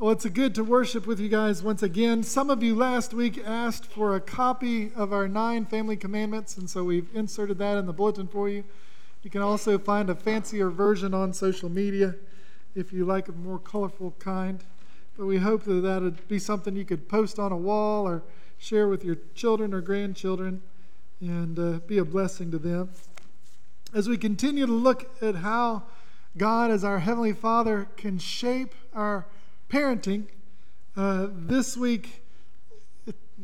Well, it's good to worship with you guys once again. Some of you last week asked for a copy of our 9 family commandments, and so we've inserted that in the bulletin for you. You can also find a fancier version on social media if you like a more colorful kind. But we hope that that would be something you could post on a wall or share with your children or grandchildren and be a blessing to them. As we continue to look at how God, as our Heavenly Father, can shape our parenting, this week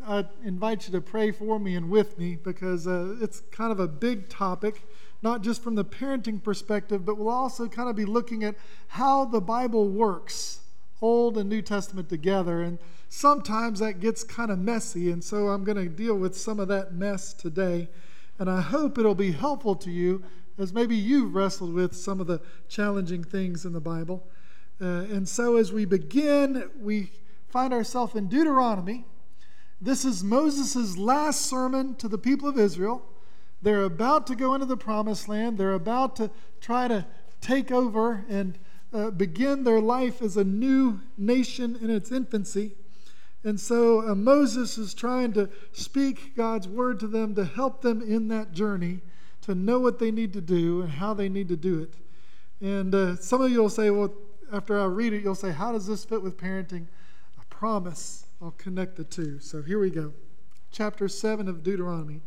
I invite you to pray for me and with me because it's kind of a big topic, not just from the parenting perspective, but we'll also kind of be looking at how the Bible works, Old and New Testament together, and sometimes that gets kind of messy, and so I'm going to deal with some of that mess today, and I hope it'll be helpful to you as maybe you've wrestled with some of the challenging things in the Bible. And so as we begin, we find ourselves in Deuteronomy. This is Moses' last sermon to the people of Israel. They're about to go into the promised land. They're about to try to take over and begin their life as a new nation in its infancy. And so Moses is trying to speak God's word to them to help them in that journey, to know what they need to do and how they need to do it. And some of you will say, well, after I read it, you'll say, how does this fit with parenting? I promise I'll connect the two. So here we go. Chapter 7 of Deuteronomy.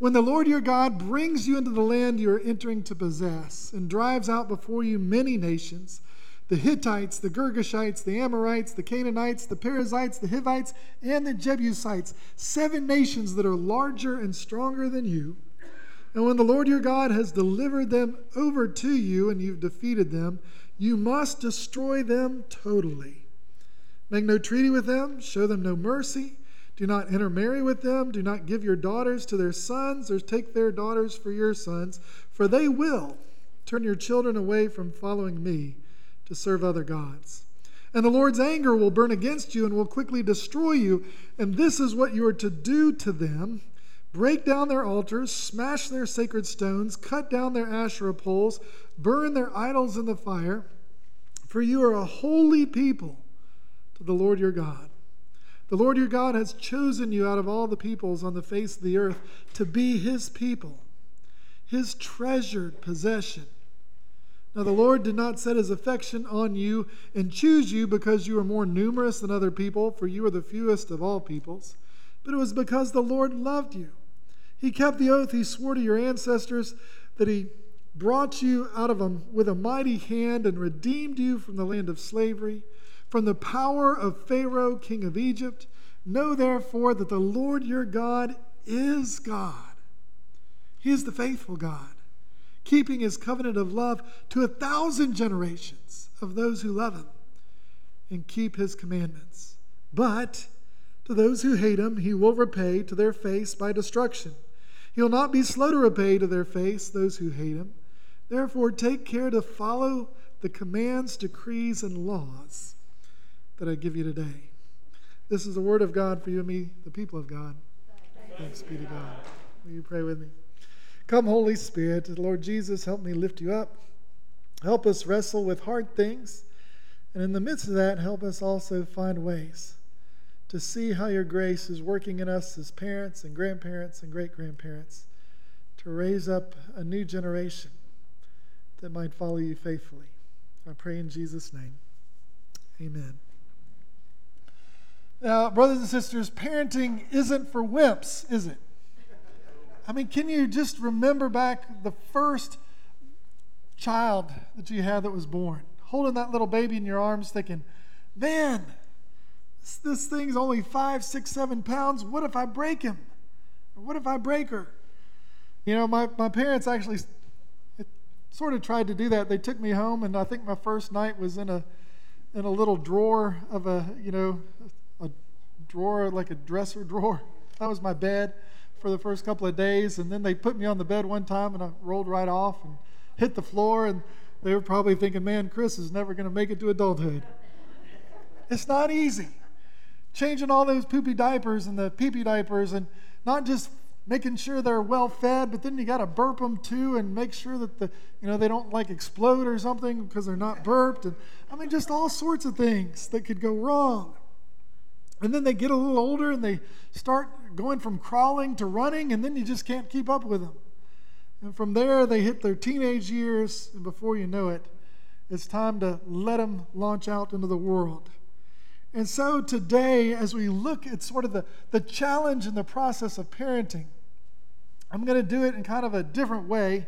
When the Lord your God brings you into the land you are entering to possess and drives out before you many nations, the Hittites, the Girgashites, the Amorites, the Canaanites, the Perizzites, the Hivites, and the Jebusites, 7 nations that are larger and stronger than you. And when the Lord your God has delivered them over to you and you've defeated them, you must destroy them totally. Make no treaty with them. Show them no mercy. Do not intermarry with them. Do not give your daughters to their sons or take their daughters for your sons, for they will turn your children away from following me to serve other gods. And the Lord's anger will burn against you and will quickly destroy you. And this is what you are to do to them. Break down their altars, smash their sacred stones, cut down their Asherah poles, burn their idols in the fire, for you are a holy people to the Lord your God. The Lord your God has chosen you out of all the peoples on the face of the earth to be his people, his treasured possession. Now the Lord did not set his affection on you and choose you because you are more numerous than other people, for you are the fewest of all peoples, but it was because the Lord loved you. He kept the oath he swore to your ancestors, that he brought you out of them with a mighty hand and redeemed you from the land of slavery, from the power of Pharaoh, king of Egypt. Know therefore that the Lord your God is God. He is the faithful God, keeping his covenant of love to 1,000 generations of those who love him and keep his commandments. But to those who hate him, he will repay to their face by destruction. He'll not be slow to repay to their face those who hate him. Therefore, take care to follow the commands, decrees, and laws that I give you today. This is the word of God for you and me, the people of God. Thanks be to God. Will you pray with me? Come, Holy Spirit, Lord Jesus, help me lift you up. Help us wrestle with hard things. And in the midst of that, help us also find ways to see how your grace is working in us as parents and grandparents and great-grandparents to raise up a new generation that might follow you faithfully. I pray in Jesus' name. Amen. Now, brothers and sisters, parenting isn't for wimps, is it? I mean, can you just remember back the first child that you had that was born, holding that little baby in your arms thinking, man, this thing's only 5, 6, 7 pounds. What if I break him? Or what if I break her? You know, my parents actually sort of tried to do that. They took me home, and I think my first night was in a little drawer of a drawer, like a dresser drawer. That was my bed for the first couple of days, and then they put me on the bed one time, and I rolled right off and hit the floor, and they were probably thinking, man, Chris is never going to make it to adulthood. It's not easy. Changing all those poopy diapers and the pee-pee diapers, and not just making sure they're well fed, but then you got to burp them too and make sure that they don't like explode or something because they're not burped. And I mean, just all sorts of things that could go wrong. And then they get a little older and they start going from crawling to running, and then you just can't keep up with them. And from there, they hit their teenage years, and before you know it, it's time to let them launch out into the world. And so today, as we look at sort of the challenge and the process of parenting, I'm going to do it in kind of a different way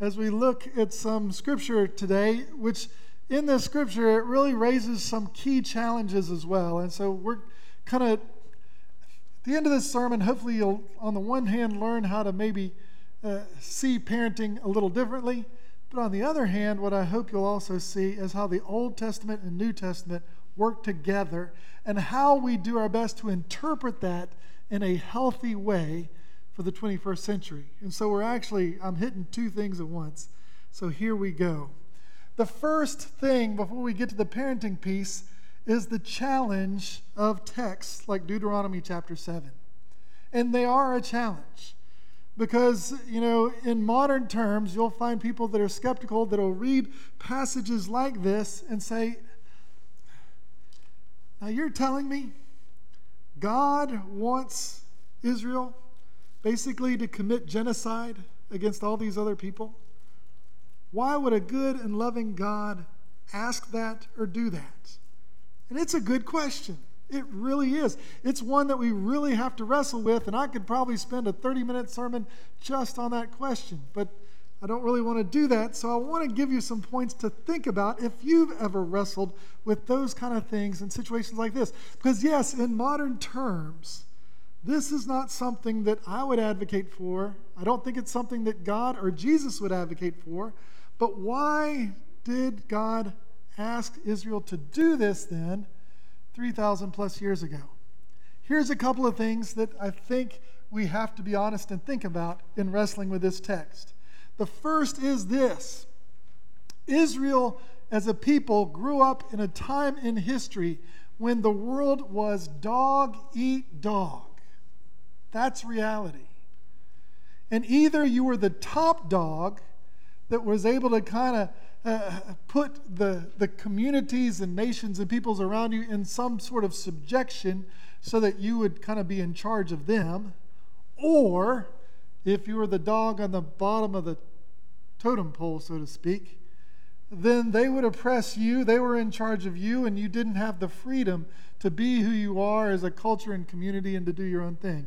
as we look at some scripture today, which in this scripture, it really raises some key challenges as well. And so we're kind of, at the end of this sermon, hopefully you'll, on the one hand, learn how to maybe see parenting a little differently. But on the other hand, what I hope you'll also see is how the Old Testament and New Testament work together and how we do our best to interpret that in a healthy way for the 21st century. And so we're actually, I'm hitting two things at once. So here we go. The first thing before we get to the parenting piece is the challenge of texts like Deuteronomy chapter 7. And they are a challenge because, in modern terms, you'll find people that are skeptical that will read passages like this and say, now you're telling me God wants Israel basically to commit genocide against all these other people? Why would a good and loving God ask that or do that? And it's a good question. It really is. It's one that we really have to wrestle with, and I could probably spend a 30-minute sermon just on that question, but I don't really want to do that, so I want to give you some points to think about if you've ever wrestled with those kind of things in situations like this. Because yes, in modern terms, this is not something that I would advocate for. I don't think it's something that God or Jesus would advocate for. But why did God ask Israel to do this then 3,000 plus years ago? Here's a couple of things that I think we have to be honest and think about in wrestling with this text. The first is this. Israel as a people grew up in a time in history when the world was dog eat dog. That's reality. And either you were the top dog that was able to kind of put the communities and nations and peoples around you in some sort of subjection so that you would kind of be in charge of them, or if you were the dog on the bottom of the totem pole, so to speak, then they would oppress you, they were in charge of you, and you didn't have the freedom to be who you are as a culture and community and to do your own thing.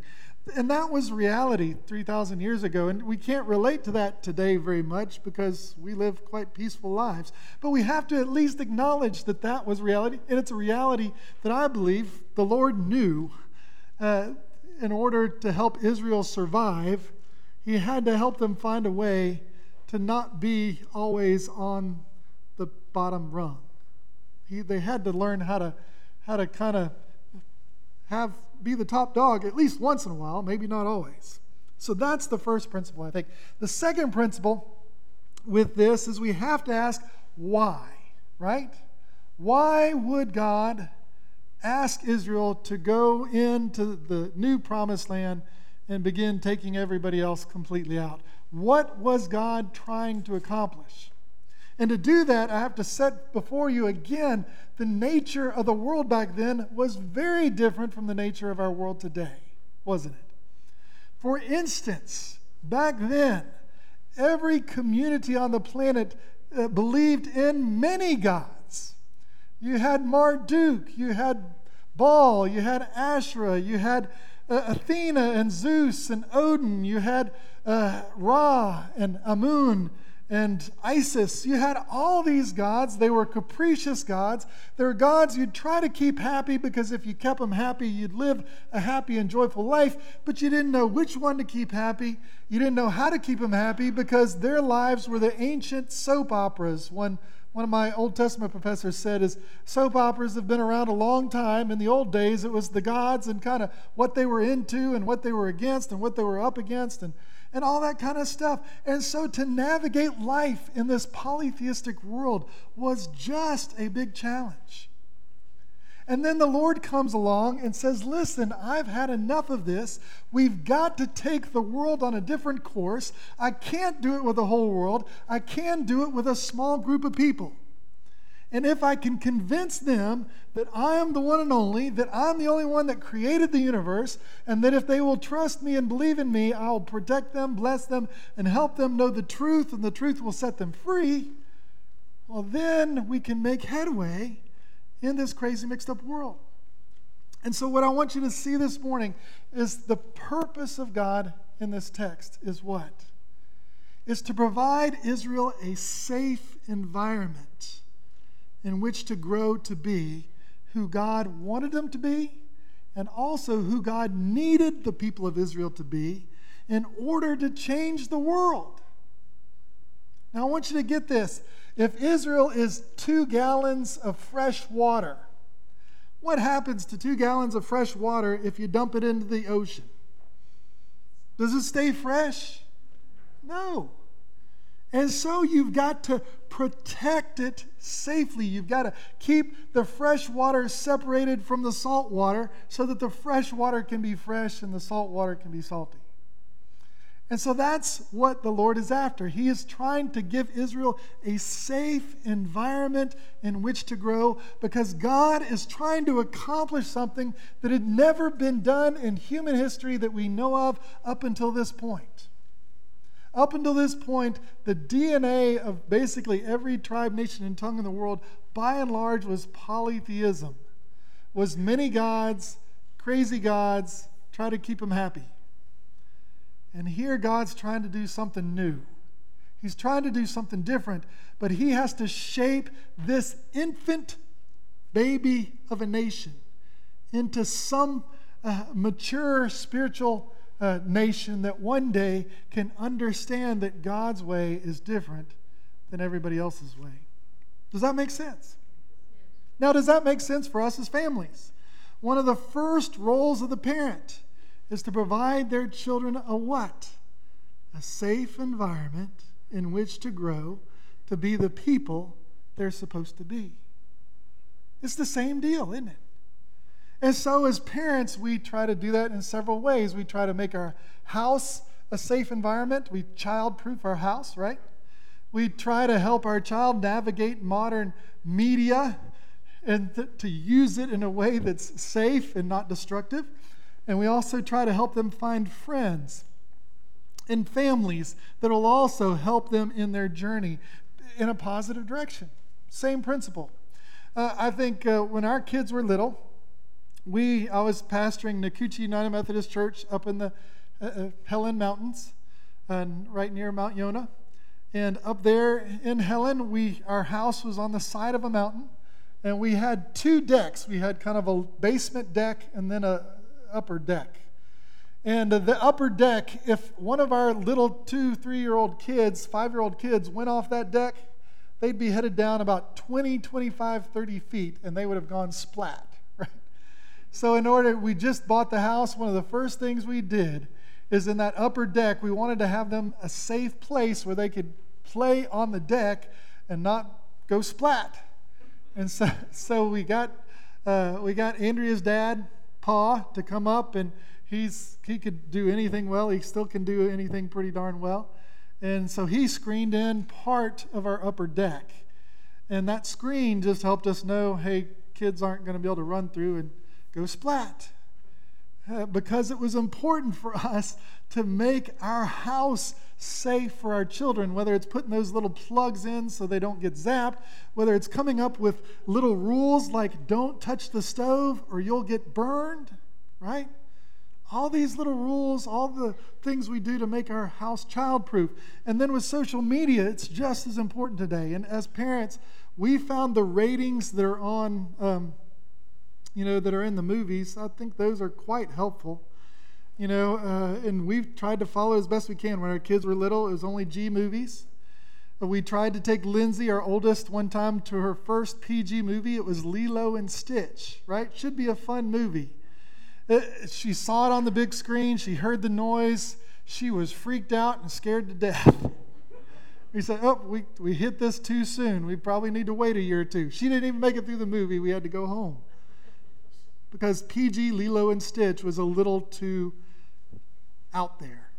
And that was reality 3,000 years ago, and we can't relate to that today very much because we live quite peaceful lives. But we have to at least acknowledge that that was reality, and it's a reality that I believe the Lord knew in order to help Israel survive. He had to help them find a way to not be always on the bottom rung. They had to learn how to kind of be the top dog at least once in a while, maybe not always. So that's the first principle, I think. The second principle with this is we have to ask why, right? Why would God ask Israel to go into the new promised land and begin taking everybody else completely out? What was God trying to accomplish? And to do that, I have to set before you again, the nature of the world back then was very different from the nature of our world today, wasn't it? For instance, back then, every community on the planet believed in many gods. You had Marduk, you had Baal, you had Asherah, you had Athena and Zeus and Odin, you had Ra and Amun and Isis. You had all these gods. They were capricious gods. They were gods you'd try to keep happy because if you kept them happy, you'd live a happy and joyful life, but you didn't know which one to keep happy. You didn't know how to keep them happy because their lives were the ancient soap operas. One of my Old Testament professors said is soap operas have been around a long time. In the old days, it was the gods and kind of what they were into and what they were against and what they were up against and all that kind of stuff. And so to navigate life in this polytheistic world was just a big challenge. And then the Lord comes along and says, listen, I've had enough of this. We've got to take the world on a different course. I can't do it with the whole world. I can do it with a small group of people. And if I can convince them that I am the one and only, that I'm the only one that created the universe, and that if they will trust me and believe in me, I'll protect them, bless them, and help them know the truth, and the truth will set them free, well, then we can make headway in this crazy, mixed-up world. And so what I want you to see this morning is the purpose of God in this text is what? Is to provide Israel a safe environment in which to grow to be who God wanted them to be, and also who God needed the people of Israel to be in order to change the world. Now I want you to get this. If Israel is 2 gallons of fresh water, what happens to 2 gallons of fresh water if you dump it into the ocean? Does it stay fresh? No. And so you've got to protect it safely. You've got to keep the fresh water separated from the salt water so that the fresh water can be fresh and the salt water can be salty. And so that's what the Lord is after. He is trying to give Israel a safe environment in which to grow, because God is trying to accomplish something that had never been done in human history that we know of up until this point. Up until this point, the DNA of basically every tribe, nation, and tongue in the world, by and large, was polytheism, was many gods, crazy gods, try to keep them happy. And here God's trying to do something new. He's trying to do something different, but he has to shape this infant baby of a nation into some mature spiritual nation that one day can understand that God's way is different than everybody else's way. Does that make sense? Now, does that make sense for us as families? One of the first roles of the parent is to provide their children a what? A safe environment in which to grow to be the people they're supposed to be. It's the same deal, isn't it? And so as parents, we try to do that in several ways. We try to make our house a safe environment. We child-proof our house, right? We try to help our child navigate modern media and to use it in a way that's safe and not destructive. And we also try to help them find friends and families that will also help them in their journey in a positive direction. Same principle. I think when our kids were little, I was pastoring Nacoochee United Methodist Church up in the Helen Mountains, right near Mount Yonah. And up there in Helen, our house was on the side of a mountain, and we had 2 decks. We had kind of a basement deck and then a upper deck. And the upper deck, if one of our little 2-3-year-old kids, 5-year-old kids went off that deck, they'd be headed down about 20, 25, 30 feet, and they would have gone splat. So we just bought the house. One of the first things we did is in that upper deck, we wanted to have them a safe place where they could play on the deck and not go splat. And so we got Andrea's dad, Pa, to come up, and he could do anything well. He still can do anything pretty darn well. And so he screened in part of our upper deck. And that screen just helped us know, hey, kids aren't going to be able to run through and go splat, because it was important for us to make our house safe for our children, whether it's putting those little plugs in so they don't get zapped, whether it's coming up with little rules like don't touch the stove or you'll get burned, right? All these little rules, all the things we do to make our house child-proof. And then with social media, it's just as important today. And as parents, we found the ratings that are on that are in the movies. I think those are quite helpful, and we've tried to follow as best we can. When our kids were little, it was only G movies. We tried to take Lindsay, our oldest, one time to her first PG movie. It was Lilo and Stitch, right? Should be a fun movie. She saw it on the big screen. She heard the noise. She was freaked out and scared to death. We said, oh, we hit this too soon. We probably need to wait a year or two. She didn't even make it through the movie. We had to go home. because PG Lilo and Stitch was a little too out there.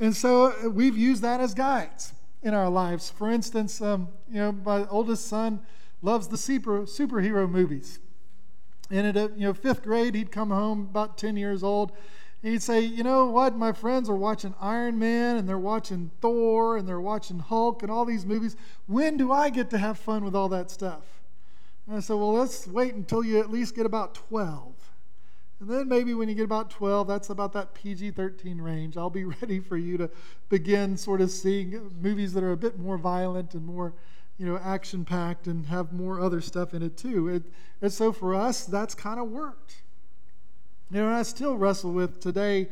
And so we've used that as guides in our lives. For instance, my oldest son loves the superhero movies. And at fifth grade, he'd come home about 10 years old, and he'd say, you know what, my friends are watching Iron Man, and they're watching Thor, and they're watching Hulk, and all these movies. When do I get to have fun with all that stuff? And I said, well, let's wait until you at least get about 12. And then maybe when you get about 12, that's about that PG-13 range. I'll be ready for you to begin sort of seeing movies that are a bit more violent and more action-packed and have more other stuff in it too. And so for us, that's kind of worked. I still wrestle with today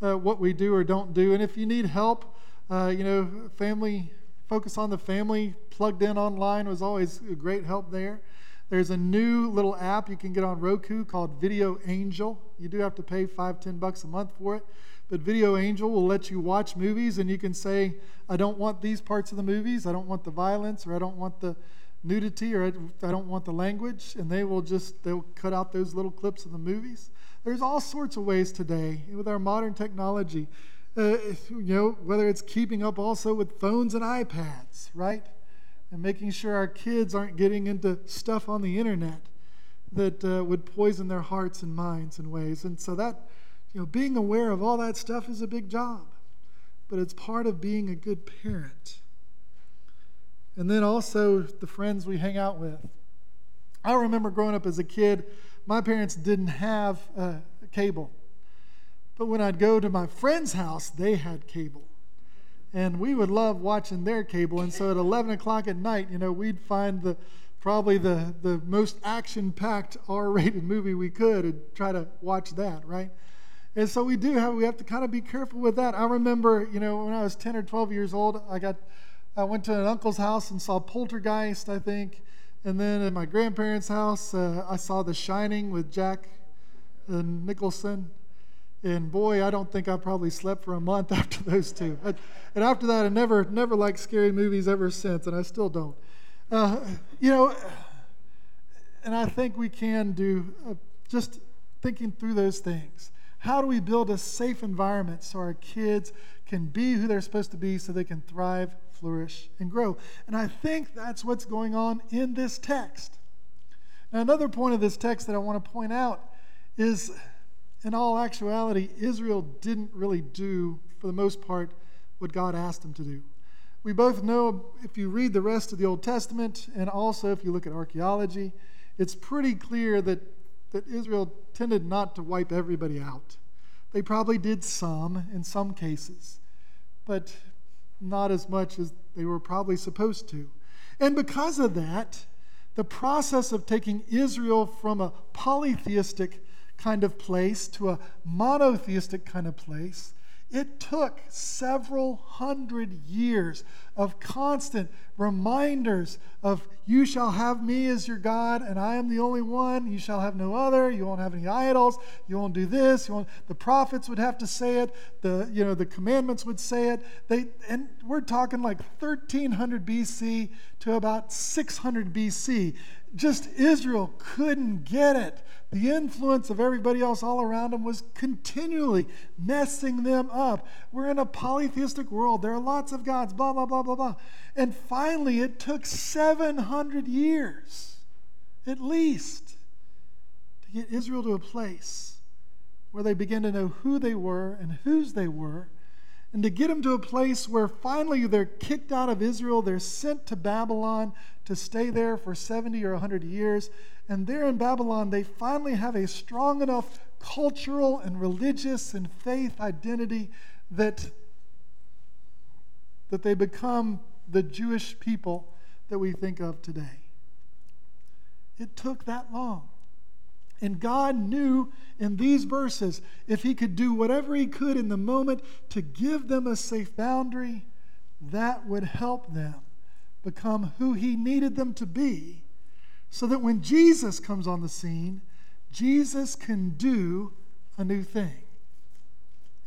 what we do or don't do. And if you need help, family, Focus on the Family, Plugged In online was always a great help there. There's a new little app you can get on Roku called Video Angel. You do have to pay $5-10 a month for it. But Video Angel will let you watch movies, and you can say, I don't want these parts of the movies, I don't want the violence, or I don't want the nudity, or I don't want the language, and they'll cut out those little clips of the movies. There's all sorts of ways today with our modern technology, whether it's keeping up also with phones and iPads, right? And making sure our kids aren't getting into stuff on the internet that would poison their hearts and minds in ways. And so that, being aware of all that stuff is a big job, but it's part of being a good parent. And then also the friends we hang out with. I remember growing up as a kid, my parents didn't have cable, but when I'd go to my friend's house, they had cable. And we would love watching their cable. And so at 11 o'clock at night, we'd find probably the most action-packed R-rated movie we could and try to watch that, right? And so we have to kind of be careful with that. I remember, when I was 10 or 12 years old, I went to an uncle's house and saw Poltergeist, I think. And then at my grandparents' house, I saw The Shining with Jack Nicholson. And boy, I don't think I probably slept for a month after those two. And after that, I never liked scary movies ever since, and I still don't. And I think we can do, just thinking through those things. How do we build a safe environment so our kids can be who they're supposed to be so they can thrive, flourish, and grow? And I think that's what's going on in this text. Now, another point of this text that I want to point out is, in all actuality, Israel didn't really do, for the most part, what God asked them to do. We both know, if you read the rest of the Old Testament, and also if you look at archaeology, it's pretty clear that Israel tended not to wipe everybody out. They probably did some, in some cases, but not as much as they were probably supposed to. And because of that, the process of taking Israel from a polytheistic kind of place to a monotheistic kind of place, it took several hundred years of constant reminders of, you shall have me as your God, and I am the only one, you shall have no other, you won't have any idols, you won't do this, the prophets would have to say it, the commandments would say it. And we're talking like 1300 BC to about 600 BC. Just Israel couldn't get it. The influence of everybody else all around them was continually messing them up. We're in a polytheistic world. There are lots of gods, blah, blah, blah, blah, blah. And finally, it took 700 years, at least, to get Israel to a place where they began to know who they were and whose they were, and to get them to a place where finally they're kicked out of Israel, they're sent to Babylon to stay there for 70 or 100 years, and there in Babylon they finally have a strong enough cultural and religious and faith identity that they become the Jewish people that we think of today. It took that long. And God knew in these verses, if he could do whatever he could in the moment to give them a safe boundary, that would help them become who he needed them to be, so that when Jesus comes on the scene, Jesus can do a new thing.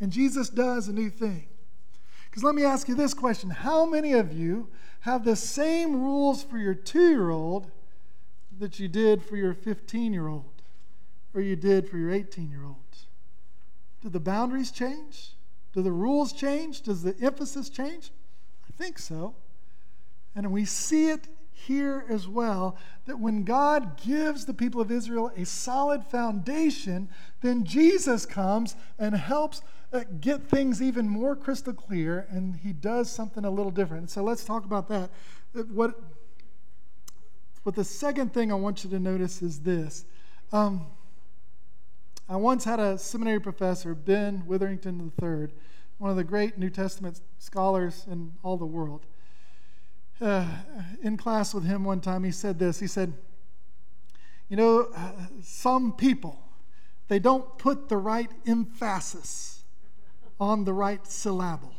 And Jesus does a new thing. Because let me ask you this question. How many of you have the same rules for your 2-year-old that you did for your 15-year-old? or you did for your 18-year-olds? Did the boundaries change? Do the rules change? Does the emphasis change? I think so. And we see it here as well, that when God gives the people of Israel a solid foundation, then Jesus comes and helps get things even more crystal clear, and he does something a little different. So let's talk about that. But the second thing I want you to notice is this. I once had a seminary professor, Ben Witherington III, one of the great New Testament scholars in all the world. In class with him one time, he said this. He said, some people, they don't put the right emphasis on the right syllable.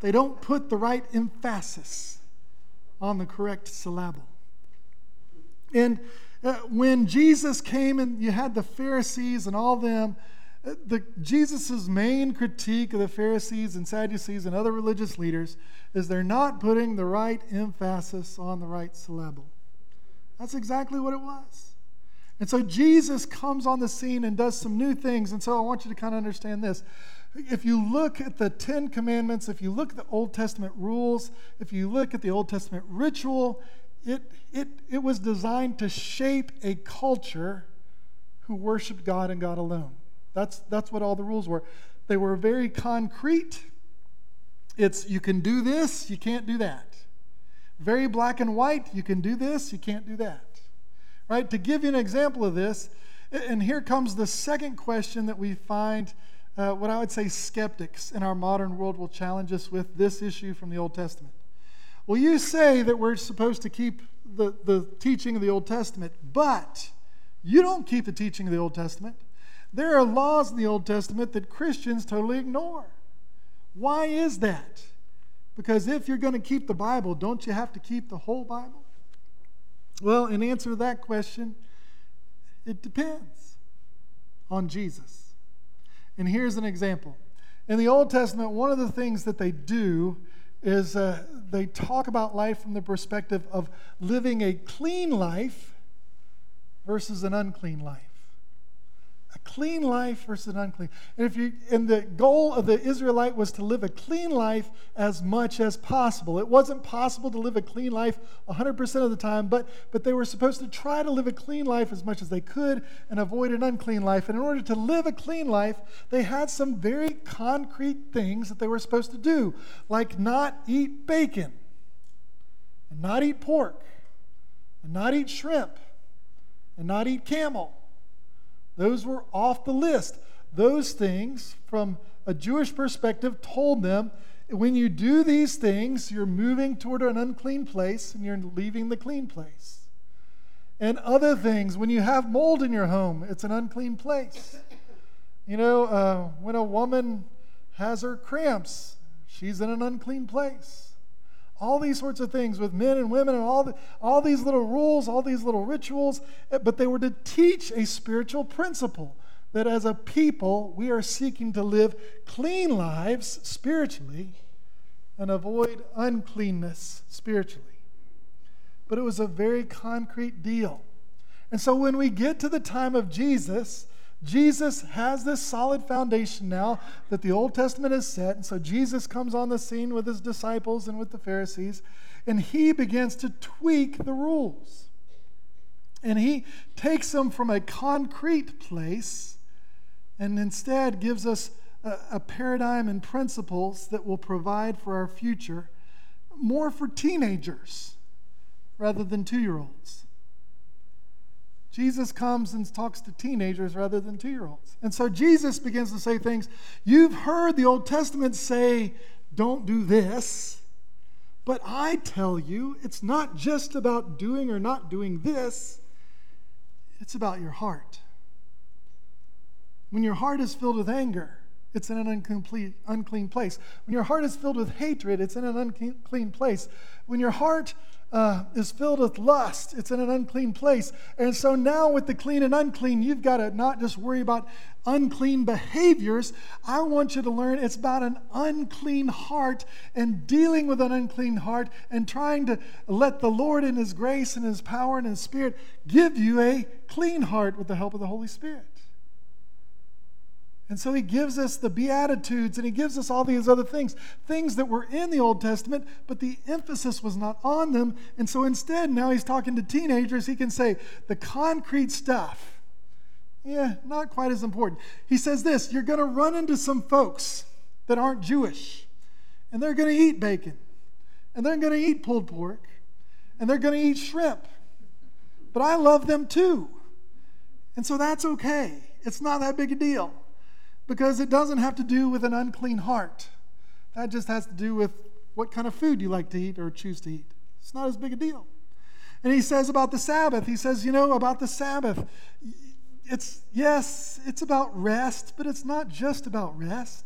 They don't put the right emphasis on the correct syllable. And when Jesus came and you had the Pharisees and all them, Jesus' main critique of the Pharisees and Sadducees and other religious leaders is they're not putting the right emphasis on the right syllable. That's exactly what it was. And so Jesus comes on the scene and does some new things. And so I want you to kind of understand this. If you look at the Ten Commandments, if you look at the Old Testament rules, if you look at the Old Testament ritual, it was designed to shape a culture who worshiped God and God alone. That's what all the rules were. They were very concrete. It's you can do this, you can't do that. Very black and white, you can do this, you can't do that. Right? To give you an example of this, and here comes the second question that we find what I would say skeptics in our modern world will challenge us with this issue from the Old Testament. Well, you say that we're supposed to keep the teaching of the Old Testament, but you don't keep the teaching of the Old Testament. There are laws in the Old Testament that Christians totally ignore. Why is that? Because if you're going to keep the Bible, don't you have to keep the whole Bible? Well, in answer to that question, it depends on Jesus. And here's an example. In the Old Testament, one of the things that they do is they talk about life from the perspective of living a clean life versus an unclean life. A clean life versus an unclean. And the goal of the Israelite was to live a clean life as much as possible. It wasn't possible to live a clean life 100% of the time, but they were supposed to try to live a clean life as much as they could and avoid an unclean life. And in order to live a clean life, they had some very concrete things that they were supposed to do, like not eat bacon, and not eat pork, and not eat shrimp, and not eat camel. Those were off the list. Those things, from a Jewish perspective, told them, when you do these things, you're moving toward an unclean place and you're leaving the clean place. And other things, when you have mold in your home, it's an unclean place. When a woman has her cramps, she's in an unclean place. All these sorts of things with men and women and all these little rules, all these little rituals, but they were to teach a spiritual principle that as a people, we are seeking to live clean lives spiritually and avoid uncleanness spiritually. But it was a very concrete deal. And so when we get to the time of Jesus has this solid foundation now that the Old Testament has set, and so Jesus comes on the scene with his disciples and with the Pharisees, and he begins to tweak the rules. And he takes them from a concrete place and instead gives us a paradigm and principles that will provide for our future, more for teenagers rather than 2-year-olds. Jesus comes and talks to teenagers rather than 2-year-olds. And so Jesus begins to say things. You've heard the Old Testament say, don't do this. But I tell you, it's not just about doing or not doing this. It's about your heart. When your heart is filled with anger, it's in an unclean place. When your heart is filled with hatred, it's in an unclean place. When your heart is filled with lust, it's in an unclean place. And so now with the clean and unclean, you've got to not just worry about unclean behaviors. I want you to learn it's about an unclean heart and dealing with an unclean heart and trying to let the Lord in His grace and His power and His Spirit give you a clean heart with the help of the Holy Spirit. And so He gives us the Beatitudes, and He gives us all these other things, things that were in the Old Testament, but the emphasis was not on them. And so instead, now He's talking to teenagers. He can say, the concrete stuff, not quite as important. He says this, you're going to run into some folks that aren't Jewish, and they're going to eat bacon, and they're going to eat pulled pork, and they're going to eat shrimp. But I love them too. And so that's okay. It's not that big a deal. Because it doesn't have to do with an unclean heart. That just has to do with what kind of food you like to eat or choose to eat. It's not as big a deal. And he says about the Sabbath, he says, about the Sabbath, it's about rest, but it's not just about rest.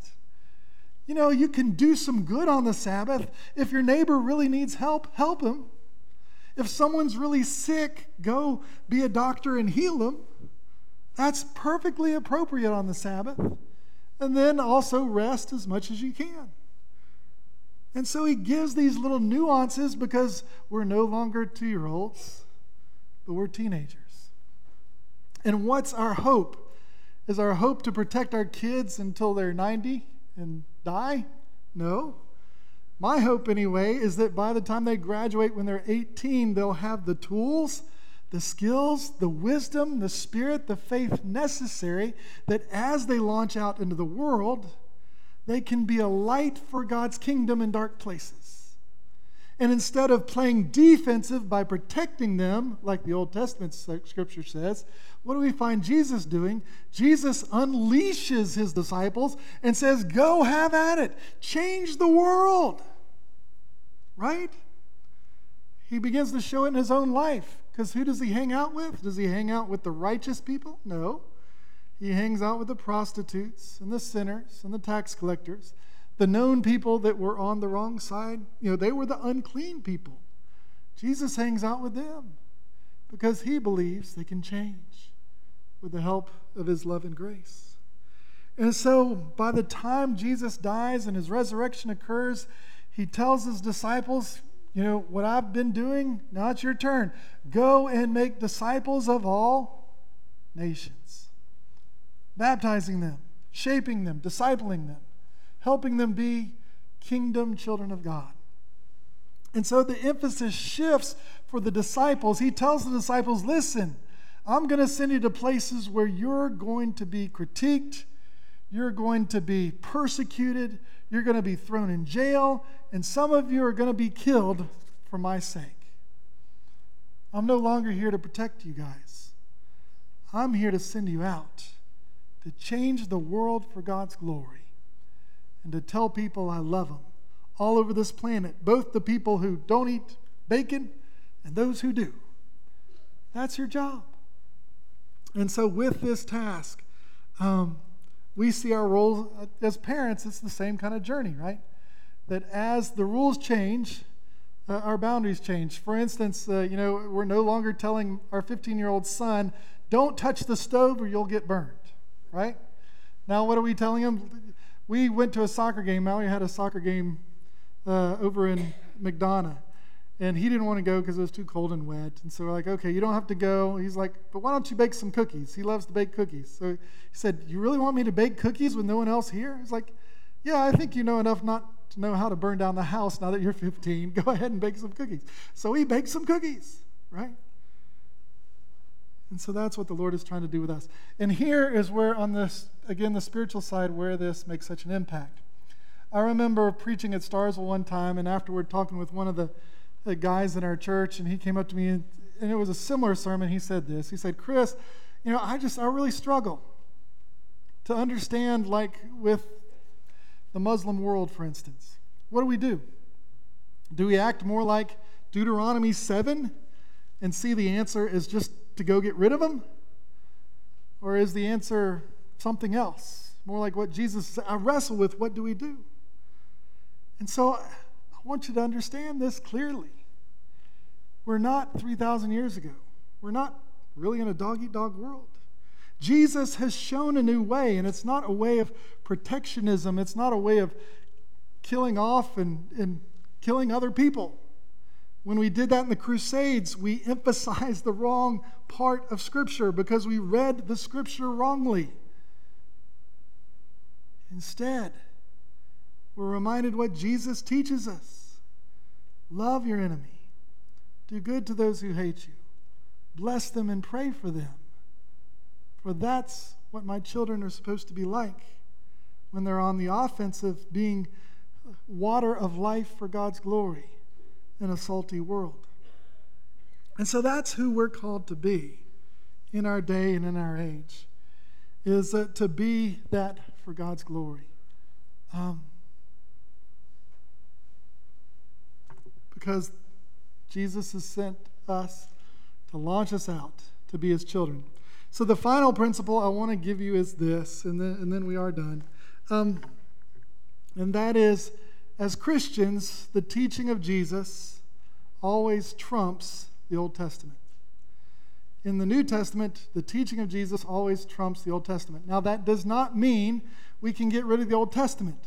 You can do some good on the Sabbath. If your neighbor really needs help, help him. If someone's really sick, go be a doctor and heal them. That's perfectly appropriate on the Sabbath. And then also rest as much as you can. And so he gives these little nuances because we're no longer 2-year-olds, but we're teenagers. And what's our hope? Is our hope to protect our kids until they're 90 and die? No. My hope, anyway, is that by the time they graduate when they're 18, they'll have the tools, the skills, the wisdom, the spirit, the faith necessary that as they launch out into the world, they can be a light for God's kingdom in dark places. And instead of playing defensive by protecting them, like the Old Testament scripture says, what do we find Jesus doing? Jesus unleashes His disciples and says, go have at it. Change the world. Right? He begins to show it in His own life. Because who does He hang out with? Does He hang out with the righteous people? No. He hangs out with the prostitutes and the sinners and the tax collectors, the known people that were on the wrong side. They were the unclean people. Jesus hangs out with them because He believes they can change with the help of His love and grace. And so by the time Jesus dies and His resurrection occurs, He tells His disciples, what I've been doing, now it's your turn. Go and make disciples of all nations, baptizing them, shaping them, discipling them, helping them be kingdom children of God. And so the emphasis shifts for the disciples. He tells the disciples, listen, I'm going to send you to places where you're going to be critiqued, you're going to be persecuted, you're going to be thrown in jail, and some of you are going to be killed for my sake. I'm no longer here to protect you guys. I'm here to send you out, to change the world for God's glory, and to tell people I love them all over this planet, both the people who don't eat bacon and those who do. That's your job. And so with this task, we see our roles as parents, it's the same kind of journey, right? That as the rules change, our boundaries change. For instance, we're no longer telling our 15-year-old son, don't touch the stove or you'll get burned, right? Now what are we telling him? We went to a soccer game. Mallory had a soccer game over in McDonough, and he didn't want to go because it was too cold and wet. And so we're like, okay, you don't have to go. He's like, but why don't you bake some cookies? He loves to bake cookies. So he said, you really want me to bake cookies with no one else here? He's like, yeah, I think you know enough not to know how to burn down the house now that you're 15. Go ahead and bake some cookies. So he baked some cookies, right? And so that's what the Lord is trying to do with us. And here is where on this, again, the spiritual side, where this makes such an impact. I remember preaching at Starsville one time and afterward talking with one of the guys in our church, and he came up to me, and it was a similar sermon. He said this. He said, Chris, I really struggle to understand, like with the Muslim world, for instance. What do? Do we act more like Deuteronomy 7 and see the answer is just to go get rid of them? Or is the answer something else? more like what Jesus said, I wrestle with what do we do? And so I want you to understand this clearly. We're not 3,000 years ago. We're not really in a dog-eat-dog world. Jesus has shown a new way, and it's not a way of protectionism. It's not a way of killing off and killing other people. When we did that in the Crusades, we emphasized the wrong part of Scripture because we read the Scripture wrongly. Instead, we're reminded what Jesus teaches us. Love your enemy. Do good to those who hate you. Bless them and pray for them. For that's what my children are supposed to be like when they're on the offensive, being water of life for God's glory in a salty world. And so that's who we're called to be in our day and in our age, is to be that for God's glory. Because Jesus has sent us to launch us out to be his children. So the final principle I want to give you is this, and then we are done. And that is, as Christians, the teaching of Jesus always trumps the Old Testament. In the New Testament, the teaching of Jesus always trumps the Old Testament. Now, that does not mean we can get rid of the Old Testament.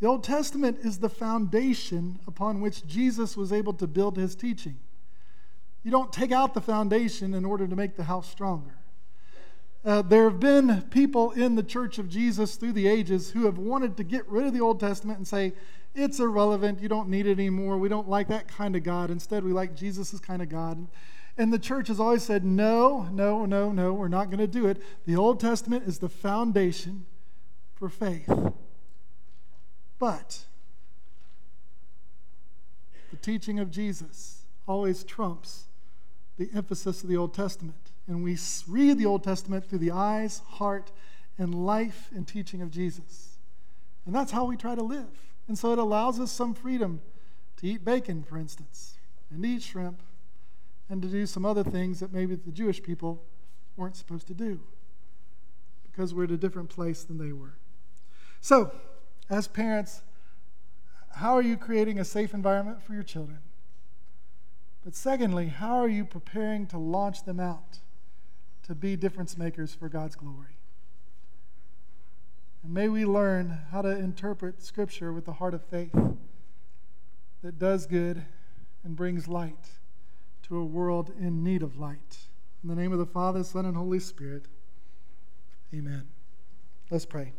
The Old Testament is the foundation upon which Jesus was able to build his teaching. You don't take out the foundation in order to make the house stronger. There have been people in the Church of Jesus through the ages who have wanted to get rid of the Old Testament and say, it's irrelevant, you don't need it anymore, we don't like that kind of God, instead we like Jesus' kind of God. And the church has always said, no, we're not going to do it. The Old Testament is the foundation for faith. But the teaching of Jesus always trumps the emphasis of the Old Testament. And we read the Old Testament through the eyes, heart, and life and teaching of Jesus. And that's how we try to live. And so it allows us some freedom to eat bacon, for instance, and to eat shrimp, and to do some other things that maybe the Jewish people weren't supposed to do because we're at a different place than they were. So, as parents, how are you creating a safe environment for your children? But secondly, how are you preparing to launch them out to be difference makers for God's glory? And may we learn how to interpret Scripture with the heart of faith that does good and brings light to a world in need of light. In the name of the Father, Son, and Holy Spirit, amen. Let's pray.